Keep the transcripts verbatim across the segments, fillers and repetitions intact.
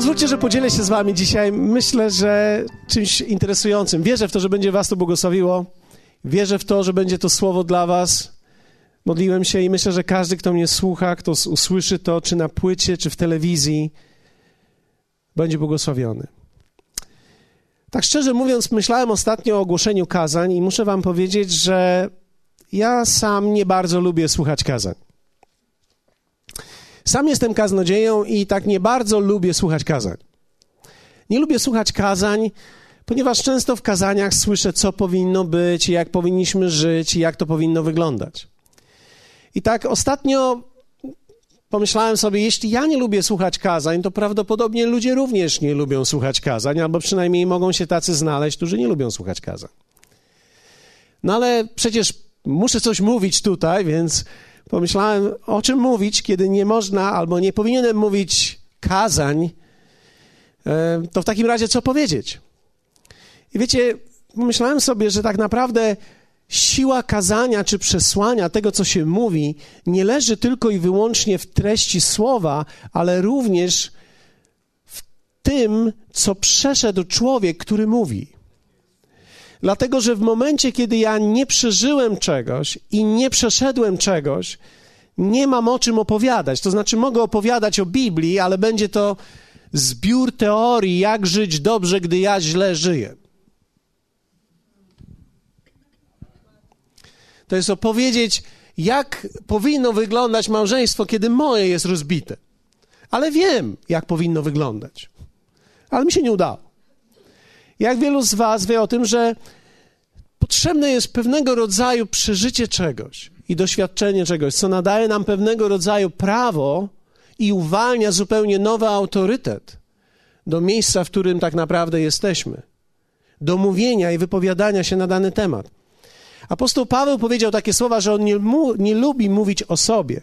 Pozwólcie, że podzielę się z wami dzisiaj, myślę, że czymś interesującym. Wierzę w to, że będzie was to błogosławiło. Wierzę w to, że będzie to słowo dla was. Modliłem się i myślę, że każdy, kto mnie słucha, kto usłyszy to, czy na płycie, czy w telewizji, będzie błogosławiony. Tak szczerze mówiąc, myślałem ostatnio o ogłoszeniu kazań i muszę wam powiedzieć, że ja sam nie bardzo lubię słuchać kazań. Sam jestem kaznodzieją i tak nie bardzo lubię słuchać kazań. Nie lubię słuchać kazań, ponieważ często w kazaniach słyszę, co powinno być, jak powinniśmy żyć i jak to powinno wyglądać. I tak ostatnio pomyślałem sobie, jeśli ja nie lubię słuchać kazań, to prawdopodobnie ludzie również nie lubią słuchać kazań, albo przynajmniej mogą się tacy znaleźć, którzy nie lubią słuchać kazań. No ale przecież muszę coś mówić tutaj, więc pomyślałem, o czym mówić, kiedy nie można albo nie powinienem mówić kazań, to w takim razie co powiedzieć? I wiecie, pomyślałem sobie, że tak naprawdę siła kazania czy przesłania tego, co się mówi, nie leży tylko i wyłącznie w treści słowa, ale również w tym, co przeszedł człowiek, który mówi. Dlatego, że w momencie, kiedy ja nie przeżyłem czegoś i nie przeszedłem czegoś, nie mam o czym opowiadać. To znaczy mogę opowiadać o Biblii, ale będzie to zbiór teorii, jak żyć dobrze, gdy ja źle żyję. To jest opowiedzieć, jak powinno wyglądać małżeństwo, kiedy moje jest rozbite. Ale wiem, jak powinno wyglądać. Ale mi się nie udało. Jak wielu z was wie o tym, że potrzebne jest pewnego rodzaju przeżycie czegoś i doświadczenie czegoś, co nadaje nam pewnego rodzaju prawo i uwalnia zupełnie nowy autorytet do miejsca, w którym tak naprawdę jesteśmy, do mówienia i wypowiadania się na dany temat. Apostoł Paweł powiedział takie słowa, że on nie, mu, nie lubi mówić o sobie,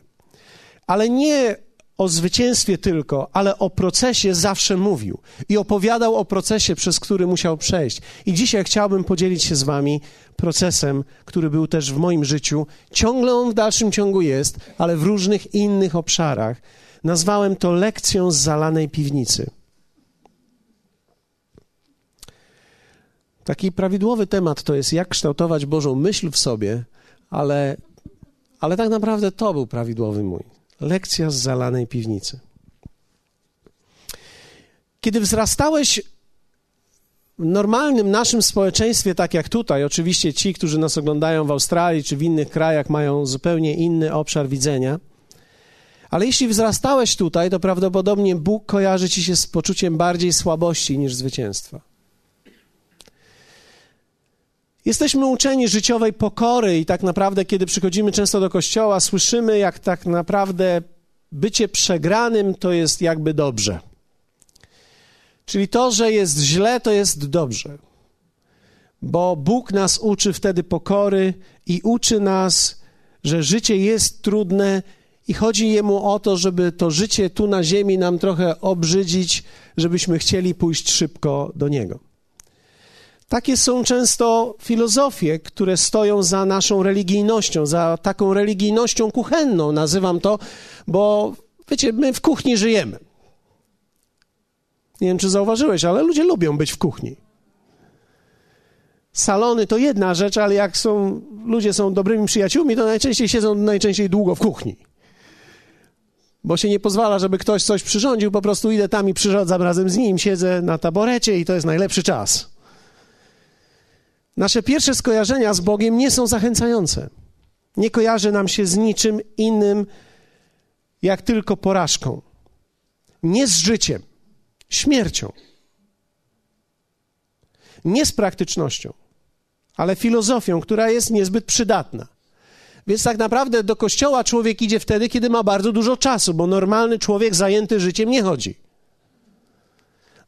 ale nie o zwycięstwie tylko, ale o procesie zawsze mówił i opowiadał o procesie, przez który musiał przejść. I dzisiaj chciałbym podzielić się z wami procesem, który był też w moim życiu. Ciągle on w dalszym ciągu jest, ale w różnych innych obszarach. Nazwałem to lekcją z zalanej piwnicy. Taki prawidłowy temat to jest, jak kształtować Bożą myśl w sobie, ale, ale tak naprawdę to był prawidłowy mój. Lekcja z zalanej piwnicy. Kiedy wzrastałeś w normalnym naszym społeczeństwie, tak jak tutaj, oczywiście ci, którzy nas oglądają w Australii czy w innych krajach, mają zupełnie inny obszar widzenia, ale jeśli wzrastałeś tutaj, to prawdopodobnie Bóg kojarzy ci się z poczuciem bardziej słabości niż zwycięstwa. Jesteśmy uczeni życiowej pokory i tak naprawdę, kiedy przychodzimy często do kościoła, słyszymy, jak tak naprawdę bycie przegranym to jest jakby dobrze. Czyli to, że jest źle, to jest dobrze. Bo Bóg nas uczy wtedy pokory i uczy nas, że życie jest trudne i chodzi Jemu o to, żeby to życie tu na ziemi nam trochę obrzydzić, żebyśmy chcieli pójść szybko do Niego. Takie są często filozofie, które stoją za naszą religijnością, za taką religijnością kuchenną, nazywam to, bo wiecie, my w kuchni żyjemy. Nie wiem, czy zauważyłeś, ale ludzie lubią być w kuchni. Salony to jedna rzecz, ale jak są, ludzie są dobrymi przyjaciółmi, to najczęściej siedzą najczęściej długo w kuchni. Bo się nie pozwala, żeby ktoś coś przyrządził, po prostu idę tam i przyrządzam razem z nim, siedzę na taborecie i to jest najlepszy czas. Nasze pierwsze skojarzenia z Bogiem nie są zachęcające. Nie kojarzy nam się z niczym innym, jak tylko porażką. Nie z życiem, śmiercią. Nie z praktycznością, ale filozofią, która jest niezbyt przydatna. Więc tak naprawdę do kościoła człowiek idzie wtedy, kiedy ma bardzo dużo czasu, bo normalny człowiek zajęty życiem nie chodzi.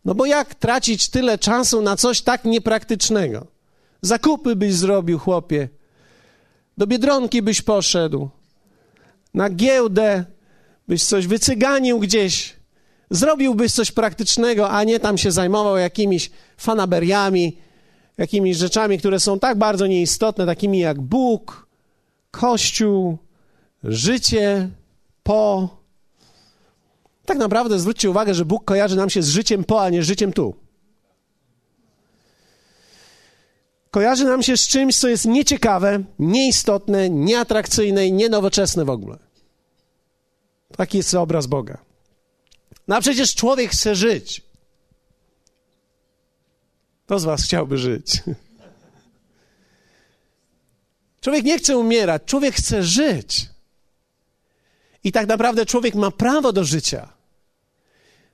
No bo jak tracić tyle czasu na coś tak niepraktycznego? Zakupy byś zrobił, chłopie. Do Biedronki byś poszedł. Na giełdę byś coś wycyganił gdzieś. Zrobiłbyś coś praktycznego, a nie tam się zajmował jakimiś fanaberiami, jakimiś rzeczami, które są tak bardzo nieistotne, takimi jak Bóg, Kościół, życie, po. Tak naprawdę zwróćcie uwagę, że Bóg kojarzy nam się z życiem po, a nie z życiem tu. Kojarzy nam się z czymś, co jest nieciekawe, nieistotne, nieatrakcyjne i nienowoczesne w ogóle. Taki jest obraz Boga. No a przecież człowiek chce żyć. Kto z was chciałby żyć? Człowiek nie chce umierać, człowiek chce żyć. I tak naprawdę człowiek ma prawo do życia.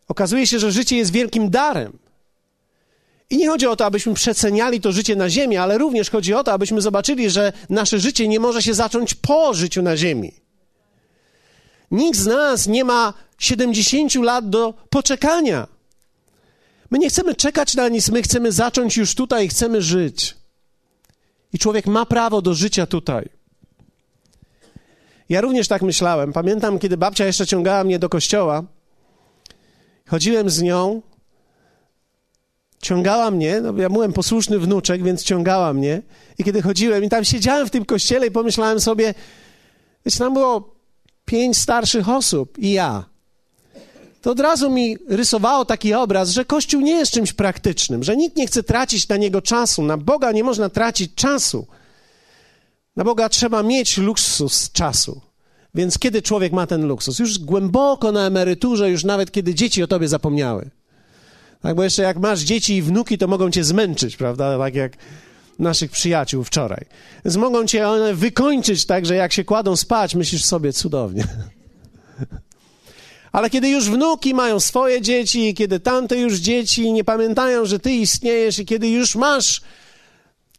Okazuje się, że życie jest wielkim darem. I nie chodzi o to, abyśmy przeceniali to życie na ziemi, ale również chodzi o to, abyśmy zobaczyli, że nasze życie nie może się zacząć po życiu na ziemi. Nikt z nas nie ma siedemdziesięciu lat do poczekania. My nie chcemy czekać na nic, my chcemy zacząć już tutaj, chcemy żyć. I człowiek ma prawo do życia tutaj. Ja również tak myślałem. Pamiętam, kiedy babcia jeszcze ciągała mnie do kościoła, chodziłem z nią, ciągała mnie, no ja byłem posłuszny wnuczek, więc ciągała mnie i kiedy chodziłem i tam siedziałem w tym kościele i pomyślałem sobie, wiecie, tam było pięć starszych osób i ja. To od razu mi rysowało taki obraz, że Kościół nie jest czymś praktycznym, że nikt nie chce tracić na niego czasu, na Boga nie można tracić czasu. Na Boga trzeba mieć luksus czasu. Więc kiedy człowiek ma ten luksus? Już głęboko na emeryturze, już nawet kiedy dzieci o tobie zapomniały. Tak, bo jeszcze jak masz dzieci i wnuki, to mogą cię zmęczyć, prawda? Tak jak naszych przyjaciół wczoraj. Więc mogą cię one wykończyć tak, że jak się kładą spać, myślisz sobie cudownie. Ale kiedy już wnuki mają swoje dzieci, kiedy tamte już dzieci nie pamiętają, że ty istniejesz i kiedy już masz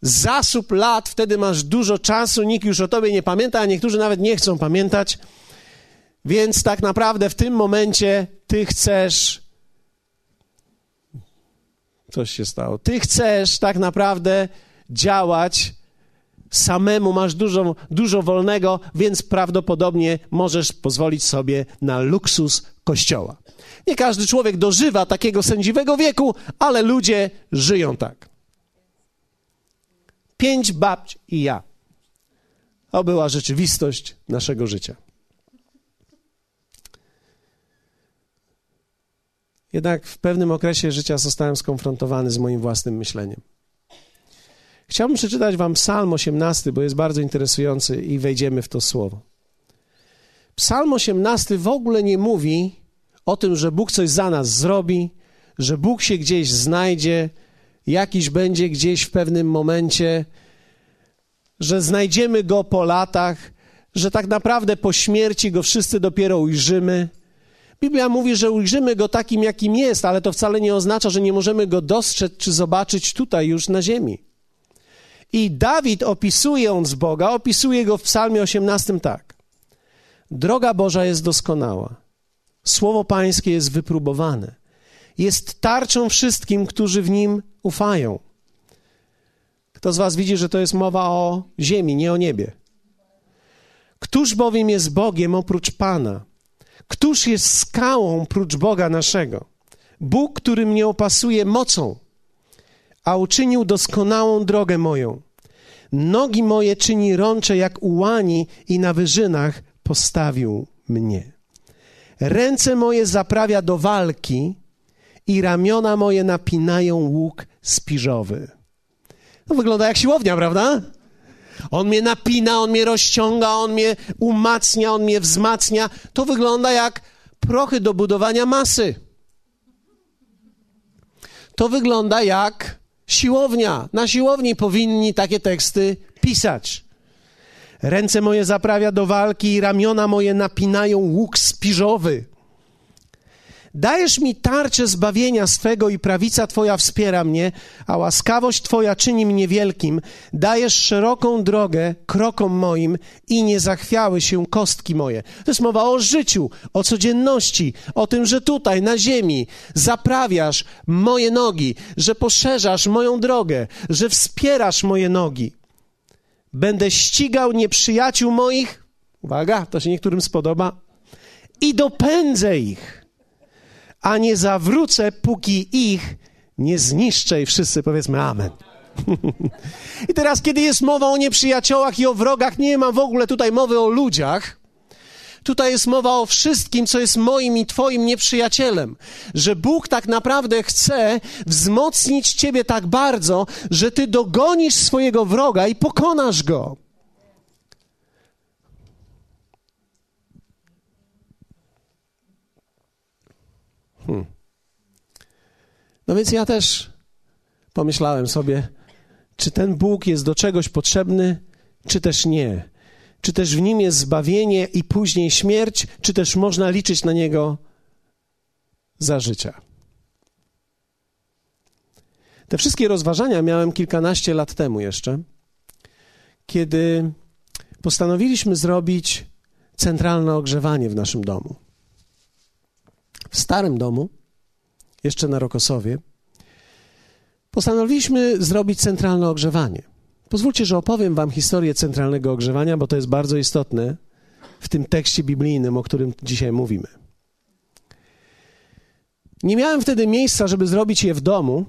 zasób lat, wtedy masz dużo czasu, nikt już o tobie nie pamięta, a niektórzy nawet nie chcą pamiętać. Więc tak naprawdę w tym momencie ty chcesz... Coś się stało. Ty chcesz tak naprawdę działać samemu, masz dużo, dużo wolnego, więc prawdopodobnie możesz pozwolić sobie na luksus Kościoła. Nie każdy człowiek dożywa takiego sędziwego wieku, ale ludzie żyją tak. Pięć babć i ja. To była rzeczywistość naszego życia. Jednak w pewnym okresie życia zostałem skonfrontowany z moim własnym myśleniem. Chciałbym przeczytać wam Psalm osiemnasty, bo jest bardzo interesujący i wejdziemy w to słowo. Psalm osiemnasty w ogóle nie mówi o tym, że Bóg coś za nas zrobi, że Bóg się gdzieś znajdzie, jakiś będzie gdzieś w pewnym momencie, że znajdziemy Go po latach, że tak naprawdę po śmierci Go wszyscy dopiero ujrzymy. Biblia mówi, że ujrzymy Go takim, jakim jest, ale to wcale nie oznacza, że nie możemy Go dostrzec czy zobaczyć tutaj już na ziemi. I Dawid, opisując Boga, opisuje Go w Psalmie osiemnastym tak. Droga Boża jest doskonała, słowo Pańskie jest wypróbowane, jest tarczą wszystkim, którzy w Nim ufają. Kto z was widzi, że to jest mowa o ziemi, nie o niebie? Któż bowiem jest Bogiem oprócz Pana? Któż jest skałą prócz Boga naszego? Bóg, który mnie opasuje mocą, a uczynił doskonałą drogę moją. Nogi moje czyni rącze jak ułani i na wyżynach postawił mnie. Ręce moje zaprawia do walki i ramiona moje napinają łuk spiżowy. To wygląda jak siłownia, prawda? On mnie napina, on mnie rozciąga, on mnie umacnia, on mnie wzmacnia. To wygląda jak prochy do budowania masy. To wygląda jak siłownia. Na siłowni powinni takie teksty pisać. Ręce moje zaprawia do walki i ramiona moje napinają łuk spiżowy. Dajesz mi tarczę zbawienia swego i prawica Twoja wspiera mnie, a łaskawość Twoja czyni mnie wielkim. Dajesz szeroką drogę krokom moim i nie zachwiały się kostki moje. To jest mowa o życiu, o codzienności, o tym, że tutaj na ziemi zaprawiasz moje nogi, że poszerzasz moją drogę, że wspierasz moje nogi. Będę ścigał nieprzyjaciół moich, uwaga, to się niektórym spodoba, i dopędzę ich. A nie zawrócę, póki ich nie zniszczę. I wszyscy powiedzmy amen. I teraz, kiedy jest mowa o nieprzyjaciołach i o wrogach, nie ma w ogóle tutaj mowy o ludziach, Tutaj jest mowa o wszystkim, co jest moim i twoim nieprzyjacielem. Że Bóg tak naprawdę chce wzmocnić ciebie tak bardzo, że ty dogonisz swojego wroga i pokonasz go. Hmm. No więc ja też pomyślałem sobie, czy ten Bóg jest do czegoś potrzebny, czy też nie. Czy też w Nim jest zbawienie i później śmierć, czy też można liczyć na Niego za życia. Te wszystkie rozważania miałem kilkanaście lat temu jeszcze, kiedy postanowiliśmy zrobić centralne ogrzewanie w naszym domu. W starym domu, jeszcze na Rokosowie, postanowiliśmy zrobić centralne ogrzewanie. Pozwólcie, że opowiem wam historię centralnego ogrzewania, bo to jest bardzo istotne w tym tekście biblijnym, o którym dzisiaj mówimy. Nie miałem wtedy miejsca, żeby zrobić je w domu.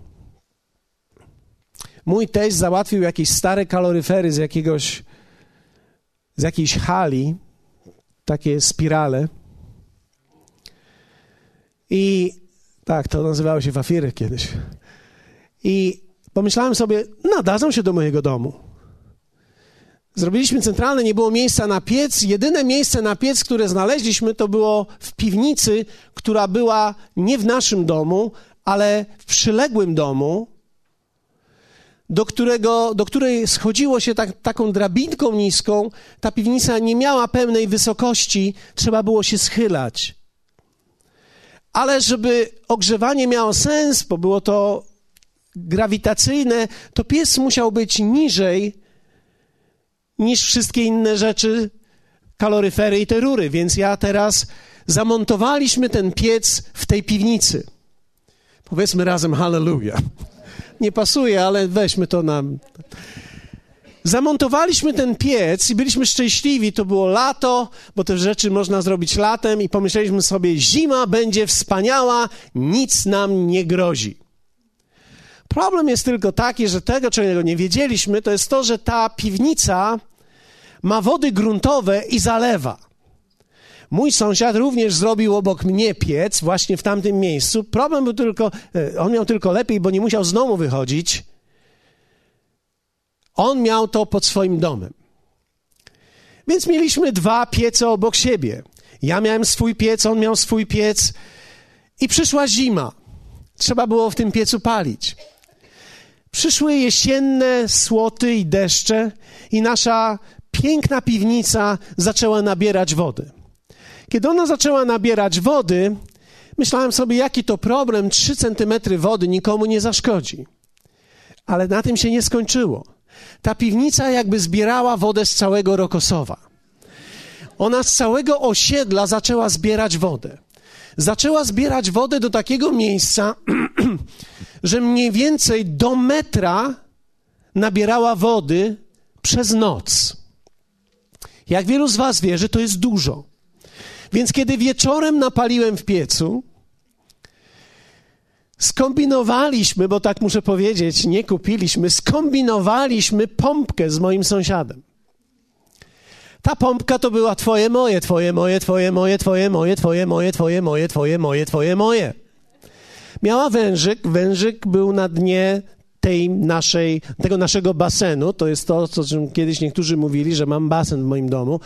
Mój teść załatwił jakieś stare kaloryfery z jakiegoś, z jakiejś hali, takie spirale. I tak, to nazywało się wafiry kiedyś. I pomyślałem sobie, nadadzą się do mojego domu. Zrobiliśmy centralne, nie było miejsca na piec. Jedyne miejsce na piec, które znaleźliśmy, to było w piwnicy, która była nie w naszym domu, ale w przyległym domu, do, którego, do której schodziło się tak, taką drabinką niską. Ta piwnica nie miała pełnej wysokości, trzeba było się schylać. Ale żeby ogrzewanie miało sens, bo było to grawitacyjne, to piec musiał być niżej niż wszystkie inne rzeczy, kaloryfery i te rury. Więc ja teraz zamontowaliśmy ten piec w tej piwnicy. Powiedzmy razem hallelujah. Nie pasuje, ale weźmy to na... Zamontowaliśmy ten piec i byliśmy szczęśliwi, to było lato, bo te rzeczy można zrobić latem i pomyśleliśmy sobie, zima będzie wspaniała, nic nam nie grozi. Problem jest tylko taki, że tego, czego nie wiedzieliśmy, to jest to, że ta piwnica ma wody gruntowe i zalewa. Mój sąsiad również zrobił obok mnie piec właśnie w tamtym miejscu. Problem był tylko, on miał tylko lepiej, bo nie musiał z domu wychodzić. On miał to pod swoim domem. Więc mieliśmy dwa piece obok siebie. Ja miałem swój piec, on miał swój piec i przyszła zima. Trzeba było w tym piecu palić. Przyszły jesienne słoty i deszcze i nasza piękna piwnica zaczęła nabierać wody. Kiedy ona zaczęła nabierać wody, myślałem sobie, jaki to problem, trzy centymetry wody nikomu nie zaszkodzi. Ale na tym się nie skończyło. Ta piwnica jakby zbierała wodę z całego Rokosowa. Ona z całego osiedla zaczęła zbierać wodę. Zaczęła zbierać wodę do takiego miejsca, że mniej więcej do metra nabierała wody przez noc. Jak wielu z was wie, że to jest dużo. Więc kiedy wieczorem napaliłem w piecu, skombinowaliśmy, bo tak muszę powiedzieć, nie kupiliśmy, skombinowaliśmy pompkę z moim sąsiadem. Ta pompka to była twoje, moje, twoje, moje, twoje, moje, twoje, moje, twoje, moje, twoje, moje, twoje, moje, twoje, moje. Miała wężyk, wężyk był na dnie tej naszej, tego naszego basenu. To jest to, co kiedyś niektórzy mówili, że mam basen w moim domu.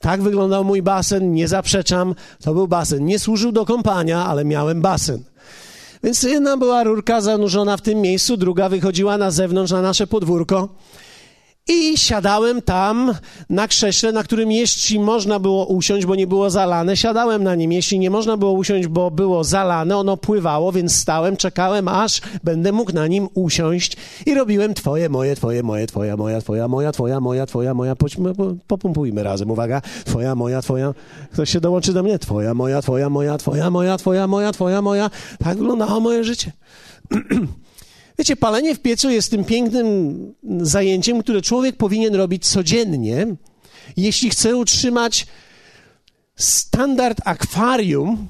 Tak wyglądał mój basen, nie zaprzeczam, to był basen. Nie służył do kąpania, ale miałem basen. Więc jedna była rurka zanurzona w tym miejscu, druga wychodziła na zewnątrz, na nasze podwórko i siadałem tam na krześle, na którym jeśli można było usiąść, bo nie było zalane, siadałem na nim. Jeśli nie można było usiąść, bo było zalane, ono pływało, więc stałem, czekałem, aż będę mógł na nim usiąść i robiłem twoje, moje, twoje, moje, twoja, moja, twoja, moja, twoja, moja, twoja, moja, popompujmy razem, uwaga, twoja, moja, twoja, ktoś się dołączy do mnie, twoja, moja, twoja, moja, twoja, moja, twoja, moja, twoja, moja, tak wyglądało moje życie. Wiecie, palenie w piecu jest tym pięknym zajęciem, które człowiek powinien robić codziennie, jeśli chce utrzymać standard akwarium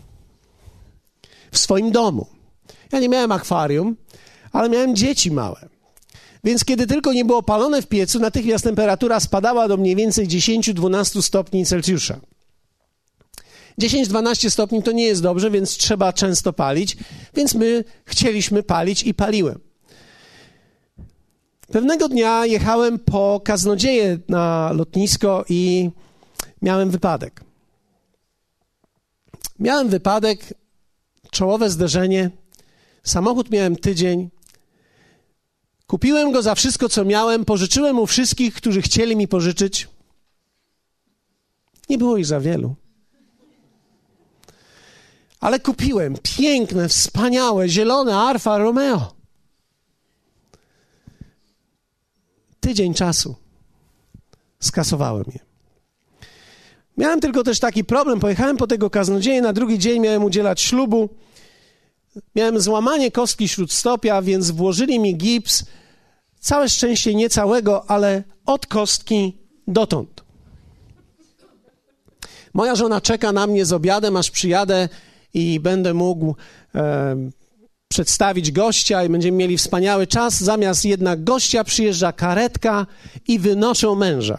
w swoim domu. Ja nie miałem akwarium, ale miałem dzieci małe. Więc kiedy tylko nie było palone w piecu, natychmiast temperatura spadała do mniej więcej dziesięć do dwunastu stopni Celsjusza. dziesięć dwanaście stopni to nie jest dobrze, więc trzeba często palić, więc my chcieliśmy palić i paliłem. Pewnego dnia jechałem po kaznodzieję na lotnisko i miałem wypadek. Miałem wypadek, czołowe zderzenie, samochód miałem tydzień, kupiłem go za wszystko, co miałem, pożyczyłem u wszystkich, którzy chcieli mi pożyczyć. Nie było ich za wielu. Ale kupiłem piękne, wspaniałe, zielone Alfa Romeo. Tydzień czasu. Skasowałem je. Miałem tylko też taki problem. Pojechałem po tego kaznodzieję, na drugi dzień miałem udzielać ślubu. Miałem złamanie kostki śródstopia, więc włożyli mi gips. Całe szczęście nie całego, ale od kostki dotąd. Moja żona czeka na mnie z obiadem, aż przyjadę i będę mógł e, przedstawić gościa i będziemy mieli wspaniały czas. Zamiast jednak gościa przyjeżdża karetka i wynoszą męża.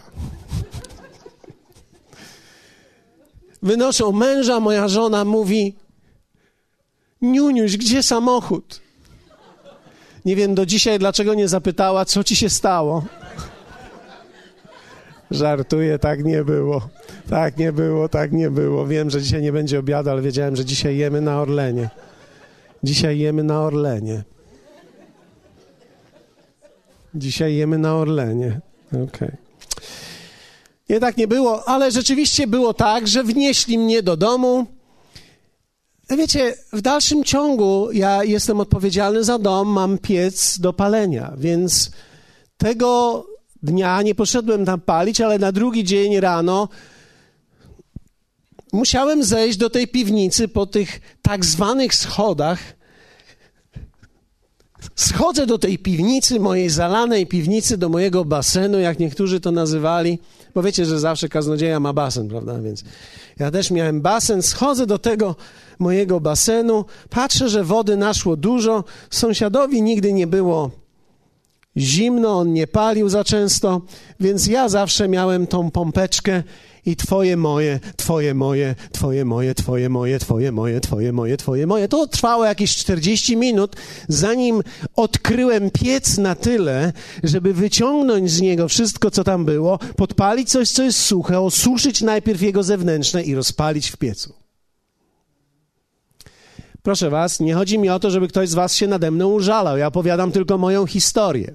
Wynoszą męża, moja żona mówi: Niuniuś, gdzie samochód? Nie wiem do dzisiaj, dlaczego nie zapytała, co ci się stało. Żartuję, tak nie było. Tak nie było, tak nie było. Wiem, że dzisiaj nie będzie obiadu, ale wiedziałem, że dzisiaj jemy na Orlenie. Dzisiaj jemy na Orlenie. Dzisiaj jemy na Orlenie. Okej. Okay. Nie, tak nie było, ale rzeczywiście było tak, że wnieśli mnie do domu. Wiecie, w dalszym ciągu ja jestem odpowiedzialny za dom, mam piec do palenia, więc tego dnia nie poszedłem tam palić, ale na drugi dzień rano musiałem zejść do tej piwnicy po tych tak zwanych schodach. Schodzę do tej piwnicy, mojej zalanej piwnicy, do mojego basenu, jak niektórzy to nazywali, bo wiecie, że zawsze kaznodzieja ma basen, prawda, więc ja też miałem basen, schodzę do tego mojego basenu, patrzę, że wody naszło dużo, sąsiadowi nigdy nie było zimno, on nie palił za często, więc ja zawsze miałem tą pompeczkę i twoje moje, twoje moje, twoje moje, twoje moje, twoje moje, twoje moje, twoje moje. To trwało jakieś czterdzieści minut, zanim odkryłem piec na tyle, żeby wyciągnąć z niego wszystko, co tam było, podpalić coś, co jest suche, osuszyć najpierw jego zewnętrzne i rozpalić w piecu. Proszę was, nie chodzi mi o to, żeby ktoś z was się nade mną użalał. Ja opowiadam tylko moją historię.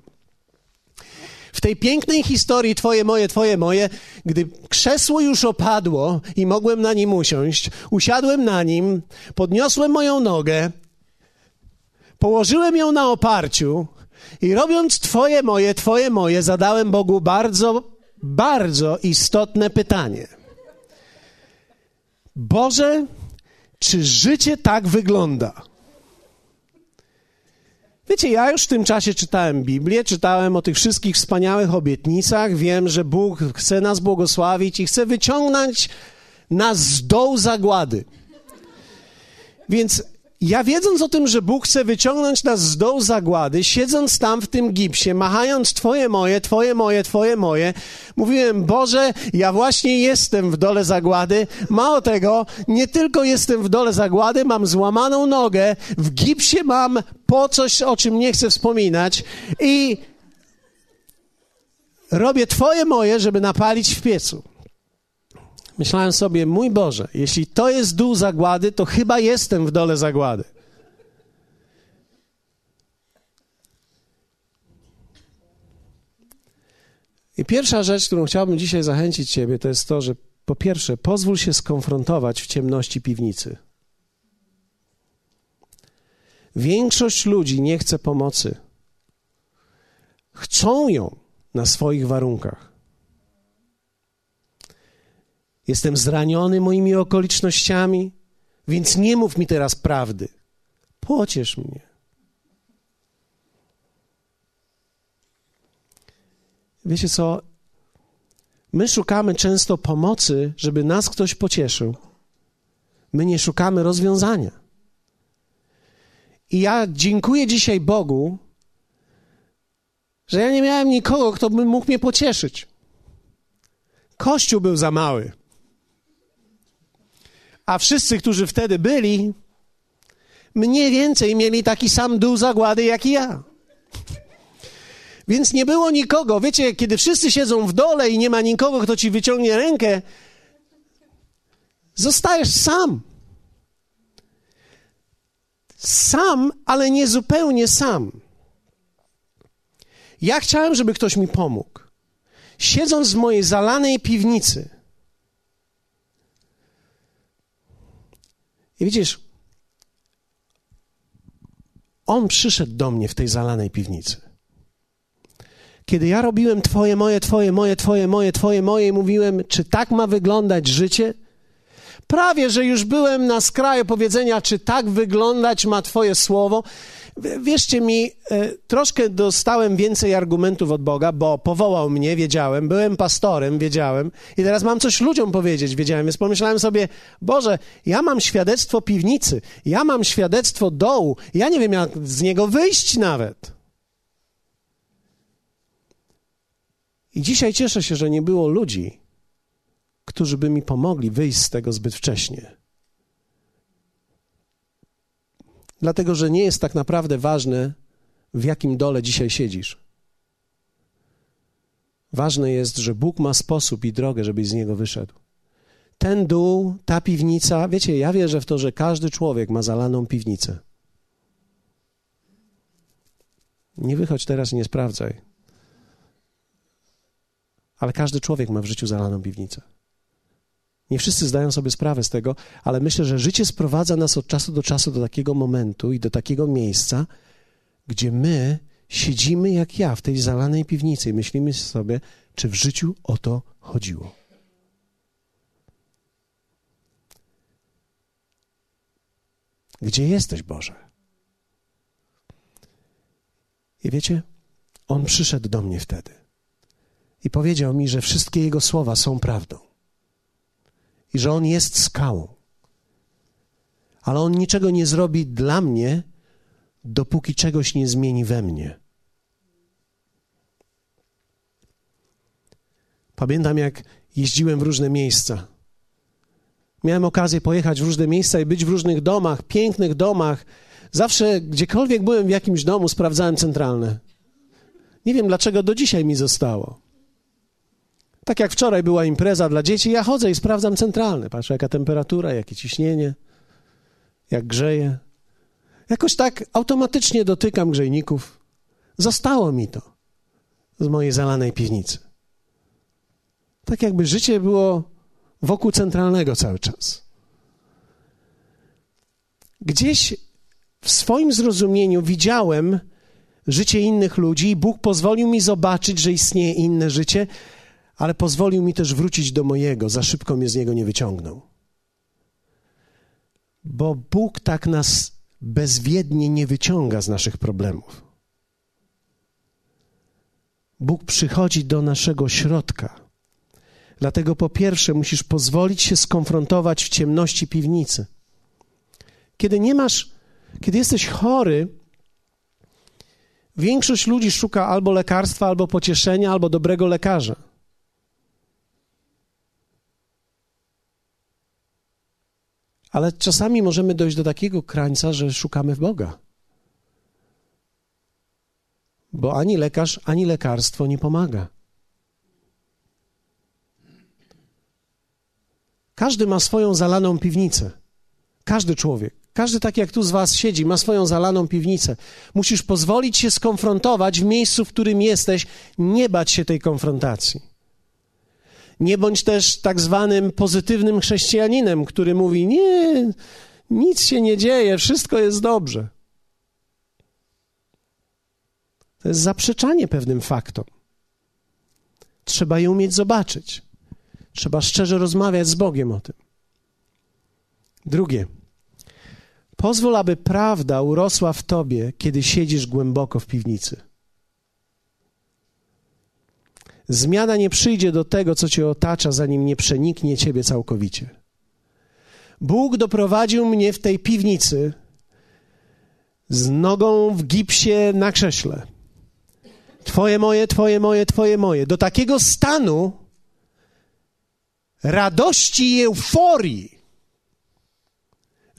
W tej pięknej historii twoje, moje, twoje, moje, gdy krzesło już opadło i mogłem na nim usiąść, usiadłem na nim, podniosłem moją nogę, położyłem ją na oparciu i robiąc twoje, moje, twoje, moje, zadałem Bogu bardzo, bardzo istotne pytanie. Boże, czy życie tak wygląda? Wiecie, ja już w tym czasie czytałem Biblię, czytałem o tych wszystkich wspaniałych obietnicach. Wiem, że Bóg chce nas błogosławić i chce wyciągnąć nas z dołu zagłady. Więc ja wiedząc o tym, że Bóg chce wyciągnąć nas z dołu zagłady, siedząc tam w tym gipsie, machając twoje moje, twoje moje, twoje moje, mówiłem: Boże, ja właśnie jestem w dole zagłady. Mało tego, nie tylko jestem w dole zagłady, mam złamaną nogę, w gipsie mam po coś, o czym nie chcę wspominać i robię twoje moje, żeby napalić w piecu. Myślałem sobie: mój Boże, jeśli to jest dół zagłady, to chyba jestem w dole zagłady. I pierwsza rzecz, którą chciałbym dzisiaj zachęcić ciebie, to jest to, że po pierwsze, pozwól się skonfrontować w ciemności piwnicy. Większość ludzi nie chce pomocy. Chcą ją na swoich warunkach. Jestem zraniony moimi okolicznościami, więc nie mów mi teraz prawdy. Pociesz mnie. Wiecie co? My szukamy często pomocy, żeby nas ktoś pocieszył. My nie szukamy rozwiązania. I ja dziękuję dzisiaj Bogu, że ja nie miałem nikogo, kto by mógł mnie pocieszyć. Kościół był za mały. A wszyscy, którzy wtedy byli, mniej więcej mieli taki sam dół zagłady jak i ja. Więc nie było nikogo. Wiecie, kiedy wszyscy siedzą w dole i nie ma nikogo, kto ci wyciągnie rękę, zostajesz sam. Sam, ale nie zupełnie sam. Ja chciałem, żeby ktoś mi pomógł. Siedząc w mojej zalanej piwnicy. I widzisz, on przyszedł do mnie w tej zalanej piwnicy. Kiedy ja robiłem twoje, moje, twoje, moje, twoje, moje, twoje, moje i mówiłem, czy tak ma wyglądać życie? Prawie, że już byłem na skraju powiedzenia, czy tak wyglądać ma twoje słowo. Wierzcie mi, troszkę dostałem więcej argumentów od Boga, bo powołał mnie, wiedziałem, byłem pastorem, wiedziałem i teraz mam coś ludziom powiedzieć, wiedziałem, więc pomyślałem sobie, Boże, ja mam świadectwo piwnicy, ja mam świadectwo dołu, ja nie wiem, jak z niego wyjść nawet. I dzisiaj cieszę się, że nie było ludzi, którzy by mi pomogli wyjść z tego zbyt wcześnie. Dlatego, że nie jest tak naprawdę ważne, w jakim dole dzisiaj siedzisz. Ważne jest, że Bóg ma sposób i drogę, żebyś z niego wyszedł. Ten dół, ta piwnica, wiecie, ja wierzę w to, że każdy człowiek ma zalaną piwnicę. Nie wychodź teraz i nie sprawdzaj. Ale każdy człowiek ma w życiu zalaną piwnicę. Nie wszyscy zdają sobie sprawę z tego, ale myślę, że życie sprowadza nas od czasu do czasu do takiego momentu i do takiego miejsca, gdzie my siedzimy jak ja w tej zalanej piwnicy i myślimy sobie, czy w życiu o to chodziło. Gdzie jesteś, Boże? I wiecie, on przyszedł do mnie wtedy i powiedział mi, że wszystkie jego słowa są prawdą. I że on jest skałą. Ale on niczego nie zrobi dla mnie, dopóki czegoś nie zmieni we mnie. Pamiętam, jak jeździłem w różne miejsca. Miałem okazję pojechać w różne miejsca i być w różnych domach, pięknych domach. Zawsze, gdziekolwiek byłem w jakimś domu, sprawdzałem centralne. Nie wiem, dlaczego do dzisiaj mi zostało. Tak jak wczoraj była impreza dla dzieci, ja chodzę i sprawdzam centralne. Patrzę, jaka temperatura, jakie ciśnienie, jak grzeje. Jakoś tak automatycznie dotykam grzejników. Zostało mi to z mojej zalanej piwnicy. Tak jakby życie było wokół centralnego cały czas. Gdzieś w swoim zrozumieniu widziałem życie innych ludzi i Bóg pozwolił mi zobaczyć, że istnieje inne życie, ale pozwolił mi też wrócić do mojego, za szybko mnie z niego nie wyciągnął. Bo Bóg tak nas bezwiednie nie wyciąga z naszych problemów. Bóg przychodzi do naszego środka. Dlatego po pierwsze musisz pozwolić się skonfrontować w ciemności piwnicy. Kiedy nie masz, kiedy jesteś chory, większość ludzi szuka albo lekarstwa, albo pocieszenia, albo dobrego lekarza. Ale czasami możemy dojść do takiego krańca, że szukamy Boga. Bo ani lekarz, ani lekarstwo nie pomaga. Każdy ma swoją zalaną piwnicę. Każdy człowiek, każdy tak jak tu z was siedzi, ma swoją zalaną piwnicę. Musisz pozwolić się skonfrontować w miejscu, w którym jesteś, nie bać się tej konfrontacji. Nie bądź też tak zwanym pozytywnym chrześcijaninem, który mówi, nie, nic się nie dzieje, wszystko jest dobrze. To jest zaprzeczanie pewnym faktom. Trzeba je umieć zobaczyć. Trzeba szczerze rozmawiać z Bogiem o tym. Drugie. Pozwól, aby prawda urosła w tobie, kiedy siedzisz głęboko w piwnicy. Zmiana nie przyjdzie do tego, co cię otacza, zanim nie przeniknie ciebie całkowicie. Bóg doprowadził mnie w tej piwnicy z nogą w gipsie na krześle. Twoje moje, twoje moje, twoje moje. Do takiego stanu radości i euforii,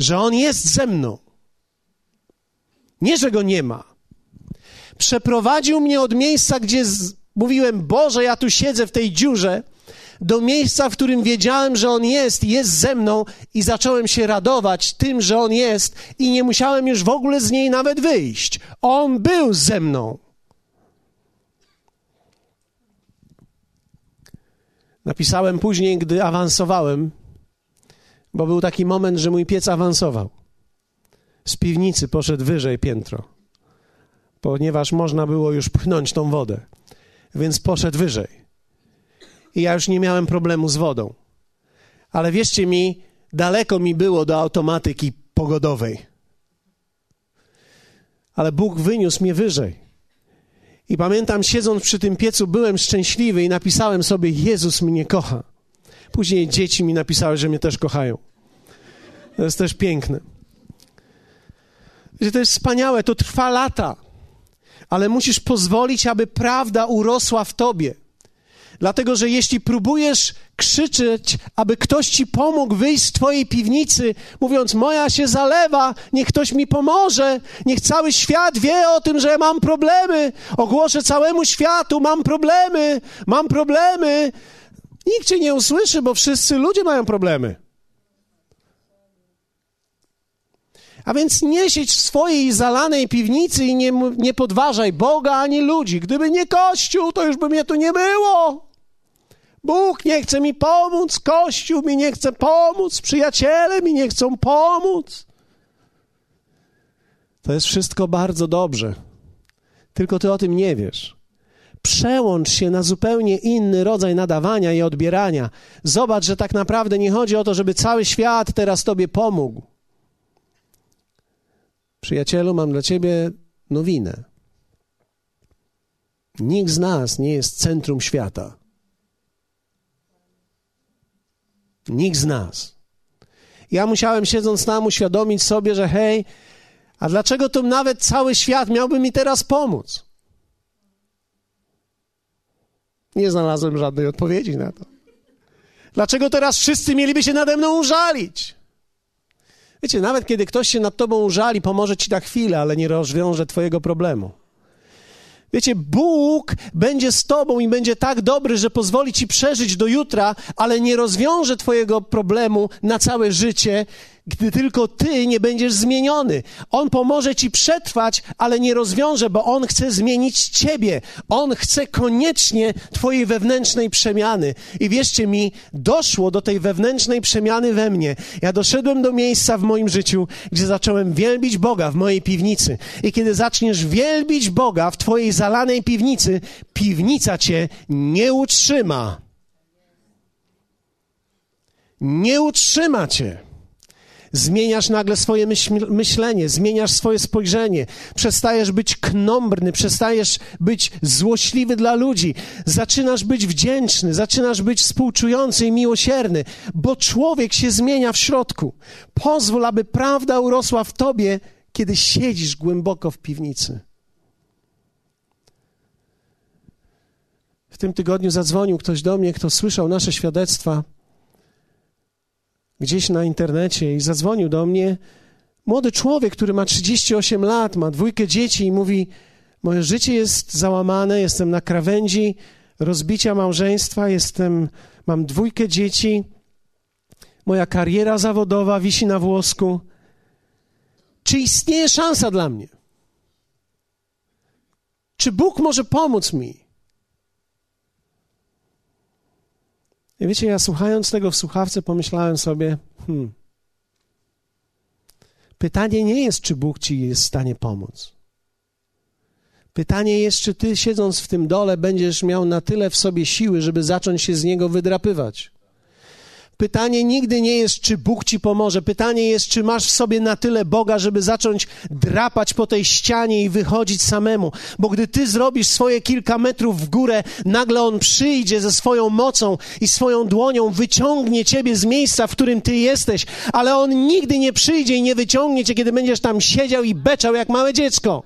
że On jest ze mną. Nie, że Go nie ma. Przeprowadził mnie od miejsca, gdzie z... mówiłem, Boże, ja tu siedzę w tej dziurze, do miejsca, w którym wiedziałem, że On jest, jest ze mną i zacząłem się radować tym, że On jest i nie musiałem już w ogóle z niej nawet wyjść. On był ze mną. Napisałem później, gdy awansowałem, bo był taki moment, że mój piec awansował. Z piwnicy poszedł wyżej piętro, ponieważ można było już pchnąć tą wodę, więc poszedł wyżej. I ja już nie miałem problemu z wodą. Ale wierzcie mi, daleko mi było do automatyki pogodowej. Ale Bóg wyniósł mnie wyżej. I pamiętam, siedząc przy tym piecu, byłem szczęśliwy i napisałem sobie, Jezus mnie kocha. Później dzieci mi napisały, że mnie też kochają. To jest też piękne. To jest wspaniałe, to trwa lata, ale musisz pozwolić, aby prawda urosła w tobie. Dlatego, że jeśli próbujesz krzyczeć, aby ktoś ci pomógł wyjść z twojej piwnicy, mówiąc, moja się zalewa, niech ktoś mi pomoże, niech cały świat wie o tym, że mam problemy, ogłoszę całemu światu, mam problemy, mam problemy. Nikt cię nie usłyszy, bo wszyscy ludzie mają problemy. A więc nie siedź w swojej zalanej piwnicy i nie, nie podważaj Boga ani ludzi. Gdyby nie Kościół, to już by mnie tu nie było. Bóg nie chce mi pomóc, Kościół mi nie chce pomóc, przyjaciele mi nie chcą pomóc. To jest wszystko bardzo dobrze. Tylko ty o tym nie wiesz. Przełącz się na zupełnie inny rodzaj nadawania i odbierania. Zobacz, że tak naprawdę nie chodzi o to, żeby cały świat teraz tobie pomógł. Przyjacielu, mam dla ciebie nowinę. Nikt z nas nie jest centrum świata. Nikt z nas. Ja musiałem, siedząc tam, uświadomić sobie, że hej, a dlaczego to nawet cały świat miałby mi teraz pomóc? Nie znalazłem żadnej odpowiedzi na to. Dlaczego teraz wszyscy mieliby się nade mną żalić? Wiecie, nawet kiedy ktoś się nad tobą użali, pomoże ci na chwilę, ale nie rozwiąże twojego problemu. Wiecie, Bóg będzie z tobą i będzie tak dobry, że pozwoli ci przeżyć do jutra, ale nie rozwiąże twojego problemu na całe życie, gdy tylko ty nie będziesz zmieniony. On pomoże ci przetrwać, ale nie rozwiąże, bo On chce zmienić ciebie. On chce koniecznie twojej wewnętrznej przemiany. I wierzcie mi, doszło do tej wewnętrznej przemiany we mnie. Ja doszedłem do miejsca w moim życiu, gdzie zacząłem wielbić Boga w mojej piwnicy. I kiedy zaczniesz wielbić Boga w twojej zalanej piwnicy, piwnica cię nie utrzyma. Nie utrzyma cię. Zmieniasz nagle swoje myśl- myślenie, zmieniasz swoje spojrzenie, przestajesz być knombrny, przestajesz być złośliwy dla ludzi, zaczynasz być wdzięczny, zaczynasz być współczujący i miłosierny, bo człowiek się zmienia w środku. Pozwól, aby prawda urosła w tobie, kiedy siedzisz głęboko w piwnicy. W tym tygodniu zadzwonił ktoś do mnie, kto słyszał nasze świadectwa gdzieś na internecie i zadzwonił do mnie młody człowiek, który ma trzydzieści osiem lat, ma dwójkę dzieci i mówi, moje życie jest załamane, jestem na krawędzi rozbicia małżeństwa, jestem, mam dwójkę dzieci, moja kariera zawodowa wisi na włosku. Czy istnieje szansa dla mnie? Czy Bóg może pomóc mi? I wiecie, ja słuchając tego w słuchawce pomyślałem sobie, hmm, pytanie nie jest, czy Bóg ci jest w stanie pomóc. Pytanie jest, czy ty siedząc w tym dole będziesz miał na tyle w sobie siły, żeby zacząć się z niego wydrapywać. Pytanie nigdy nie jest, czy Bóg ci pomoże. Pytanie jest, czy masz w sobie na tyle Boga, żeby zacząć drapać po tej ścianie i wychodzić samemu. Bo gdy ty zrobisz swoje kilka metrów w górę, nagle On przyjdzie ze swoją mocą i swoją dłonią wyciągnie ciebie z miejsca, w którym ty jesteś. Ale On nigdy nie przyjdzie i nie wyciągnie cię, kiedy będziesz tam siedział i beczał jak małe dziecko.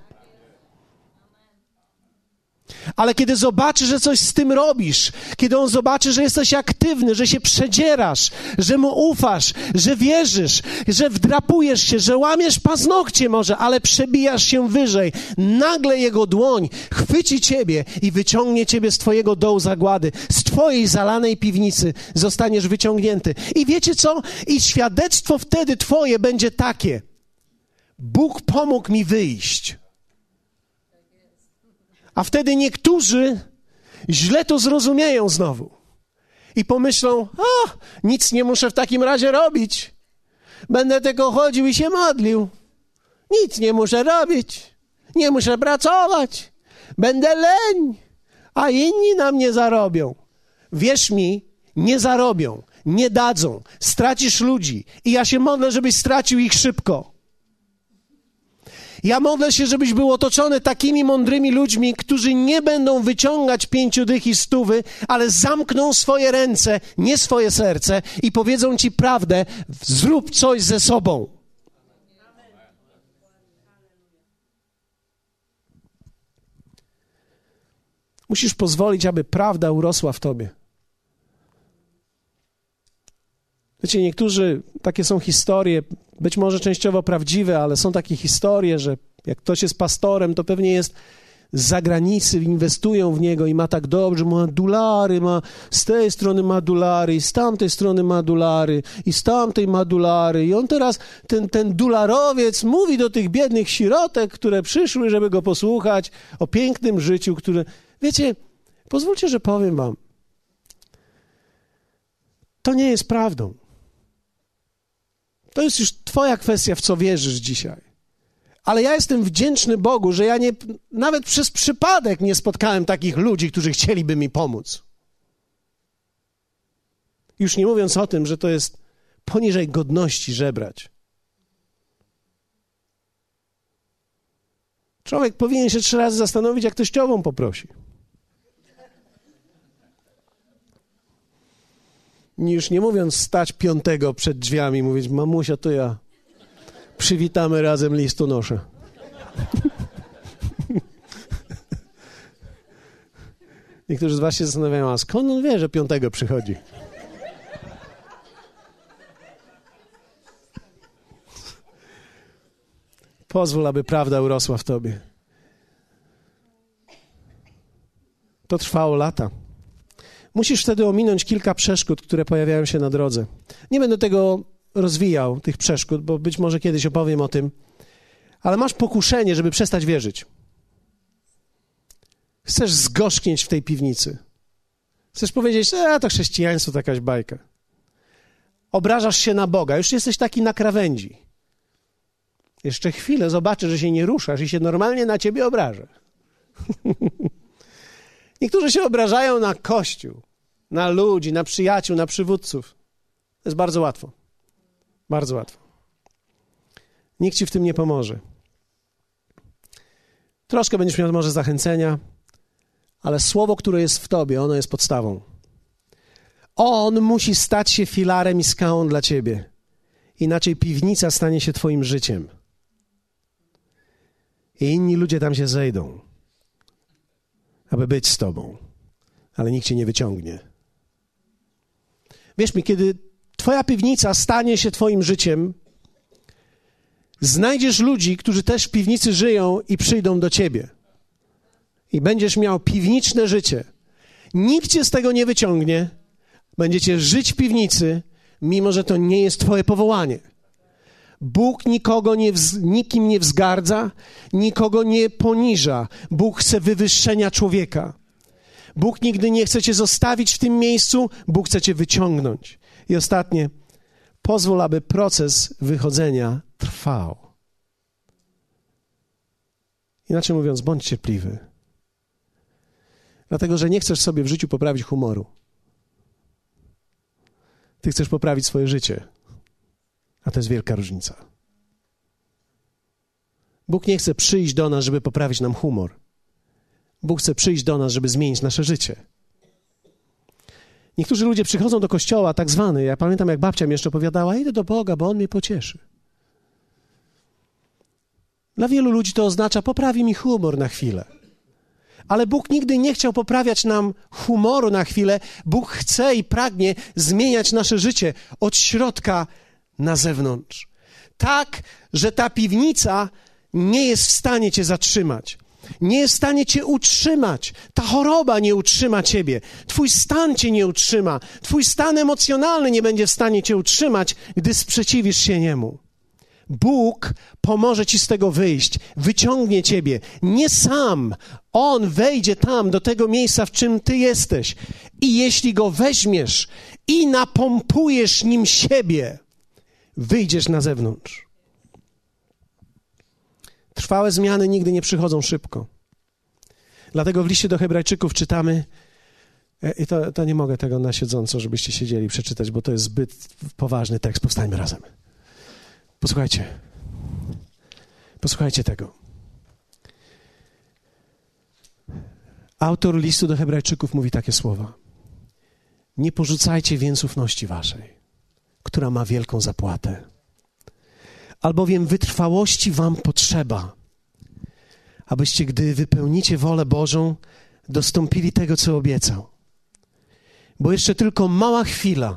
Ale kiedy zobaczy, że coś z tym robisz, kiedy on zobaczy, że jesteś aktywny, że się przedzierasz, że mu ufasz, że wierzysz, że wdrapujesz się, że łamiesz paznokcie może, ale przebijasz się wyżej, nagle jego dłoń chwyci ciebie i wyciągnie ciebie z twojego dołu zagłady, z twojej zalanej piwnicy zostaniesz wyciągnięty. I wiecie co? I świadectwo wtedy twoje będzie takie: Bóg pomógł mi wyjść. A wtedy niektórzy źle to zrozumieją znowu i pomyślą: o, nic nie muszę w takim razie robić. Będę tylko chodził i się modlił. Nic nie muszę robić. Nie muszę pracować. Będę leń, a inni na mnie zarobią. Wierz mi, nie zarobią, nie dadzą. Stracisz ludzi i ja się modlę, żebyś stracił ich szybko. Ja modlę się, żebyś był otoczony takimi mądrymi ludźmi, którzy nie będą wyciągać pięciu dych i stówy, ale zamkną swoje ręce, nie swoje serce i powiedzą ci prawdę: zrób coś ze sobą. Musisz pozwolić, aby prawda urosła w tobie. Wiecie, niektórzy, takie są historie, być może częściowo prawdziwe, ale są takie historie, że jak ktoś jest pastorem, to pewnie jest z zagranicy, inwestują w niego i ma tak dobrze, ma dolary, ma z tej strony ma dolary, i z tamtej strony ma dolary, i z tamtej ma dolary. I on teraz, ten, ten dolarowiec mówi do tych biednych sirotek, które przyszły, żeby go posłuchać, o pięknym życiu, które... Wiecie, pozwólcie, że powiem wam, to nie jest prawdą. To jest już twoja kwestia, w co wierzysz dzisiaj. Ale ja jestem wdzięczny Bogu, że ja nie, nawet przez przypadek nie spotkałem takich ludzi, którzy chcieliby mi pomóc. Już nie mówiąc o tym, że to jest poniżej godności żebrać. Człowiek powinien się trzy razy zastanowić, jak teściową poprosi. Już nie mówiąc stać piątego przed drzwiami, mówić: mamusia, to ja, przywitamy razem listonosze. Niektórzy z was się zastanawiają: a skąd on wie, że piątego przychodzi? Pozwól, aby prawda urosła w tobie. To trwało lata. Musisz wtedy ominąć kilka przeszkód, które pojawiają się na drodze. Nie będę tego rozwijał, tych przeszkód, bo być może kiedyś opowiem o tym. Ale masz pokuszenie, żeby przestać wierzyć. Chcesz zgorzknieć w tej piwnicy. Chcesz powiedzieć: a to chrześcijaństwo to jakaś bajka. Obrażasz się na Boga, już jesteś taki na krawędzi. Jeszcze chwilę zobaczysz, że się nie ruszasz i się normalnie na ciebie obrażę. Niektórzy się obrażają na Kościół, na ludzi, na przyjaciół, na przywódców. To jest bardzo łatwo. Bardzo łatwo. Nikt ci w tym nie pomoże. Troszkę będziesz miał może zachęcenia, ale słowo, które jest w tobie, ono jest podstawą. On musi stać się filarem i skałą dla ciebie. Inaczej piwnica stanie się twoim życiem. I inni ludzie tam się zejdą, aby być z tobą, ale nikt cię nie wyciągnie. Wierz mi, kiedy twoja piwnica stanie się twoim życiem, znajdziesz ludzi, którzy też w piwnicy żyją i przyjdą do ciebie. I będziesz miał piwniczne życie. Nikt cię z tego nie wyciągnie. Będziecie żyć w piwnicy, mimo że to nie jest twoje powołanie. Bóg nikogo nie wz, nikim nie wzgardza, nikogo nie poniża. Bóg chce wywyższenia człowieka. Bóg nigdy nie chce cię zostawić w tym miejscu, Bóg chce cię wyciągnąć. I ostatnie, pozwól, aby proces wychodzenia trwał. Inaczej mówiąc, bądź cierpliwy. Dlatego, że nie chcesz sobie w życiu poprawić humoru. Ty chcesz poprawić swoje życie. A to jest wielka różnica. Bóg nie chce przyjść do nas, żeby poprawić nam humor. Bóg chce przyjść do nas, żeby zmienić nasze życie. Niektórzy ludzie przychodzą do kościoła, tak zwany, ja pamiętam, jak babcia mi jeszcze opowiadała: idę do Boga, bo On mnie pocieszy. Dla wielu ludzi to oznacza: poprawi mi humor na chwilę. Ale Bóg nigdy nie chciał poprawiać nam humoru na chwilę. Bóg chce i pragnie zmieniać nasze życie od środka na zewnątrz. Tak, że ta piwnica nie jest w stanie cię zatrzymać. Nie jest w stanie cię utrzymać. Ta choroba nie utrzyma ciebie. Twój stan cię nie utrzyma. Twój stan emocjonalny nie będzie w stanie cię utrzymać, gdy sprzeciwisz się niemu. Bóg pomoże ci z tego wyjść, wyciągnie ciebie. Nie sam. On wejdzie tam, do tego miejsca, w czym ty jesteś. I jeśli go weźmiesz i napompujesz nim siebie, wyjdziesz na zewnątrz. Trwałe zmiany nigdy nie przychodzą szybko. Dlatego w liście do Hebrajczyków czytamy, i to, to nie mogę tego na siedząco, żebyście siedzieli, przeczytać, bo to jest zbyt poważny tekst. Powstańmy razem. Posłuchajcie. Posłuchajcie tego. Autor listu do Hebrajczyków mówi takie słowa. Nie porzucajcie więc ufności waszej, która ma wielką zapłatę. Albowiem wytrwałości wam potrzeba, abyście, gdy wypełnicie wolę Bożą, dostąpili tego, co obiecał. Bo jeszcze tylko mała chwila,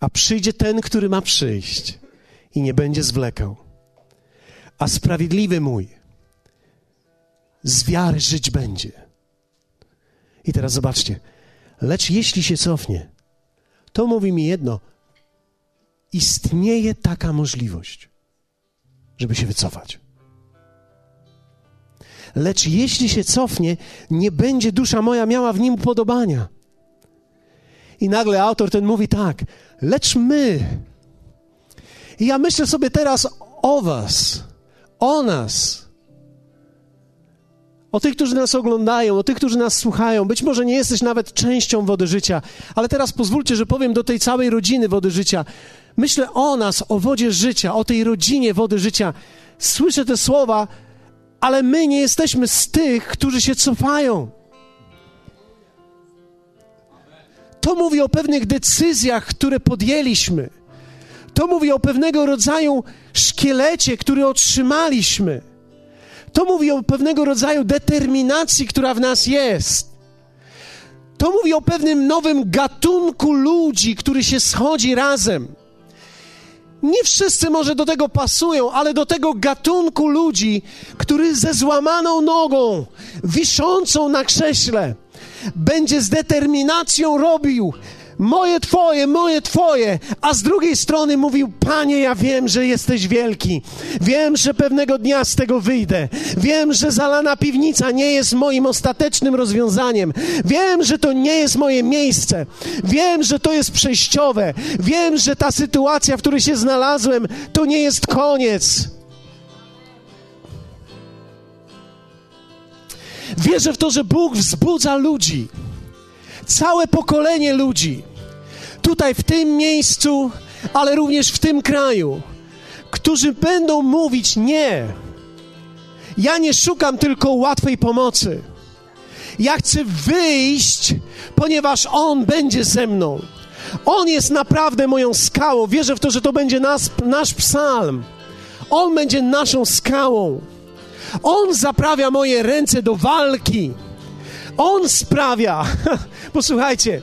a przyjdzie ten, który ma przyjść. I nie będzie zwlekał. A sprawiedliwy mój z wiary żyć będzie. I teraz zobaczcie. Lecz jeśli się cofnie, to mówi mi jedno. Istnieje taka możliwość, żeby się wycofać. Lecz jeśli się cofnie, nie będzie dusza moja miała w nim upodobania. I nagle autor ten mówi tak. Lecz my... I ja myślę sobie teraz o was, o nas, o tych, którzy nas oglądają, o tych, którzy nas słuchają. Być może nie jesteś nawet częścią Wody Życia, ale teraz pozwólcie, że powiem do tej całej rodziny Wody Życia. Myślę o nas, o Wodzie Życia, o tej rodzinie Wody Życia. Słyszę te słowa, ale my nie jesteśmy z tych, którzy się cofają. To mówi o pewnych decyzjach, które podjęliśmy. To mówi o pewnego rodzaju szkielecie, który otrzymaliśmy. To mówi o pewnego rodzaju determinacji, która w nas jest. To mówi o pewnym nowym gatunku ludzi, który się schodzi razem. Nie wszyscy może do tego pasują, ale do tego gatunku ludzi, który ze złamaną nogą, wiszącą na krześle, będzie z determinacją robił moje Twoje, moje Twoje, a z drugiej strony mówił, Panie, ja wiem, że jesteś wielki, wiem, że pewnego dnia z tego wyjdę, wiem, że zalana piwnica nie jest moim ostatecznym rozwiązaniem, wiem, że to nie jest moje miejsce, wiem, że to jest przejściowe, wiem, że ta sytuacja, w której się znalazłem, to nie jest koniec. Wierzę w to, że Bóg wzbudza ludzi. Całe pokolenie ludzi, tutaj w tym miejscu, ale również w tym kraju, którzy będą mówić nie. Ja nie szukam tylko łatwej pomocy. Ja chcę wyjść, ponieważ On będzie ze mną. On jest naprawdę moją skałą. Wierzę w to, że to będzie nas, nasz psalm. On będzie naszą skałą. On zaprawia moje ręce do walki. On sprawia, posłuchajcie,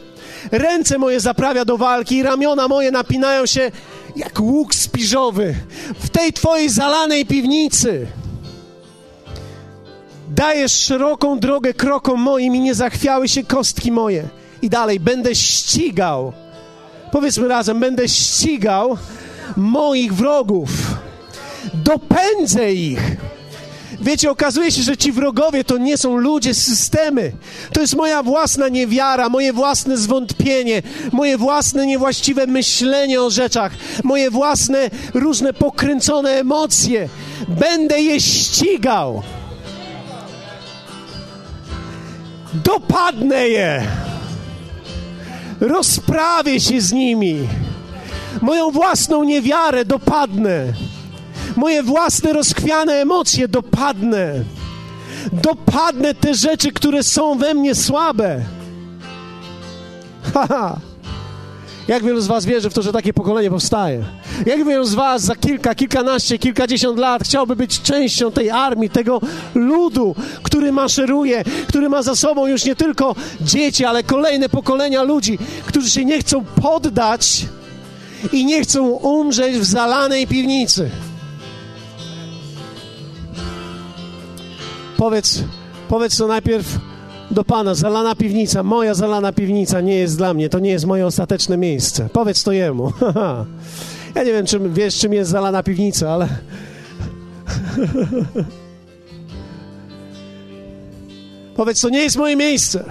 ręce moje zaprawia do walki i ramiona moje napinają się jak łuk spiżowy w tej Twojej zalanej piwnicy. Dajesz szeroką drogę krokom moim i nie zachwiały się kostki moje. I dalej, będę ścigał, powiedzmy razem, będę ścigał moich wrogów, dopędzę ich. Wiecie, okazuje się, że ci wrogowie to nie są ludzie, systemy. To jest moja własna niewiara, moje własne zwątpienie, moje własne niewłaściwe myślenie o rzeczach, moje własne różne pokręcone emocje. Będę je ścigał. Dopadnę je. Rozprawię się z nimi. Moją własną niewiarę dopadnę. Moje własne rozchwiane emocje dopadnę. Dopadnę te rzeczy, które są we mnie słabe. Ha, ha. Jak wielu z was wierzy w to, że takie pokolenie powstaje? Jak wielu z was za kilka, kilkanaście, kilkadziesiąt lat chciałby być częścią tej armii, tego ludu, który maszeruje, który ma za sobą już nie tylko dzieci, ale kolejne pokolenia ludzi, którzy się nie chcą poddać i nie chcą umrzeć w zalanej piwnicy? Powiedz, powiedz to najpierw do Pana. Zalana piwnica, moja zalana piwnica nie jest dla mnie. To nie jest moje ostateczne miejsce. Powiedz to Jemu. Ja nie wiem, czy wiesz, czym jest zalana piwnica, ale... Powiedz, to nie jest moje miejsce.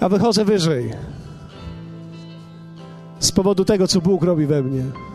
A wychodzę wyżej. Z powodu tego, co Bóg robi we mnie.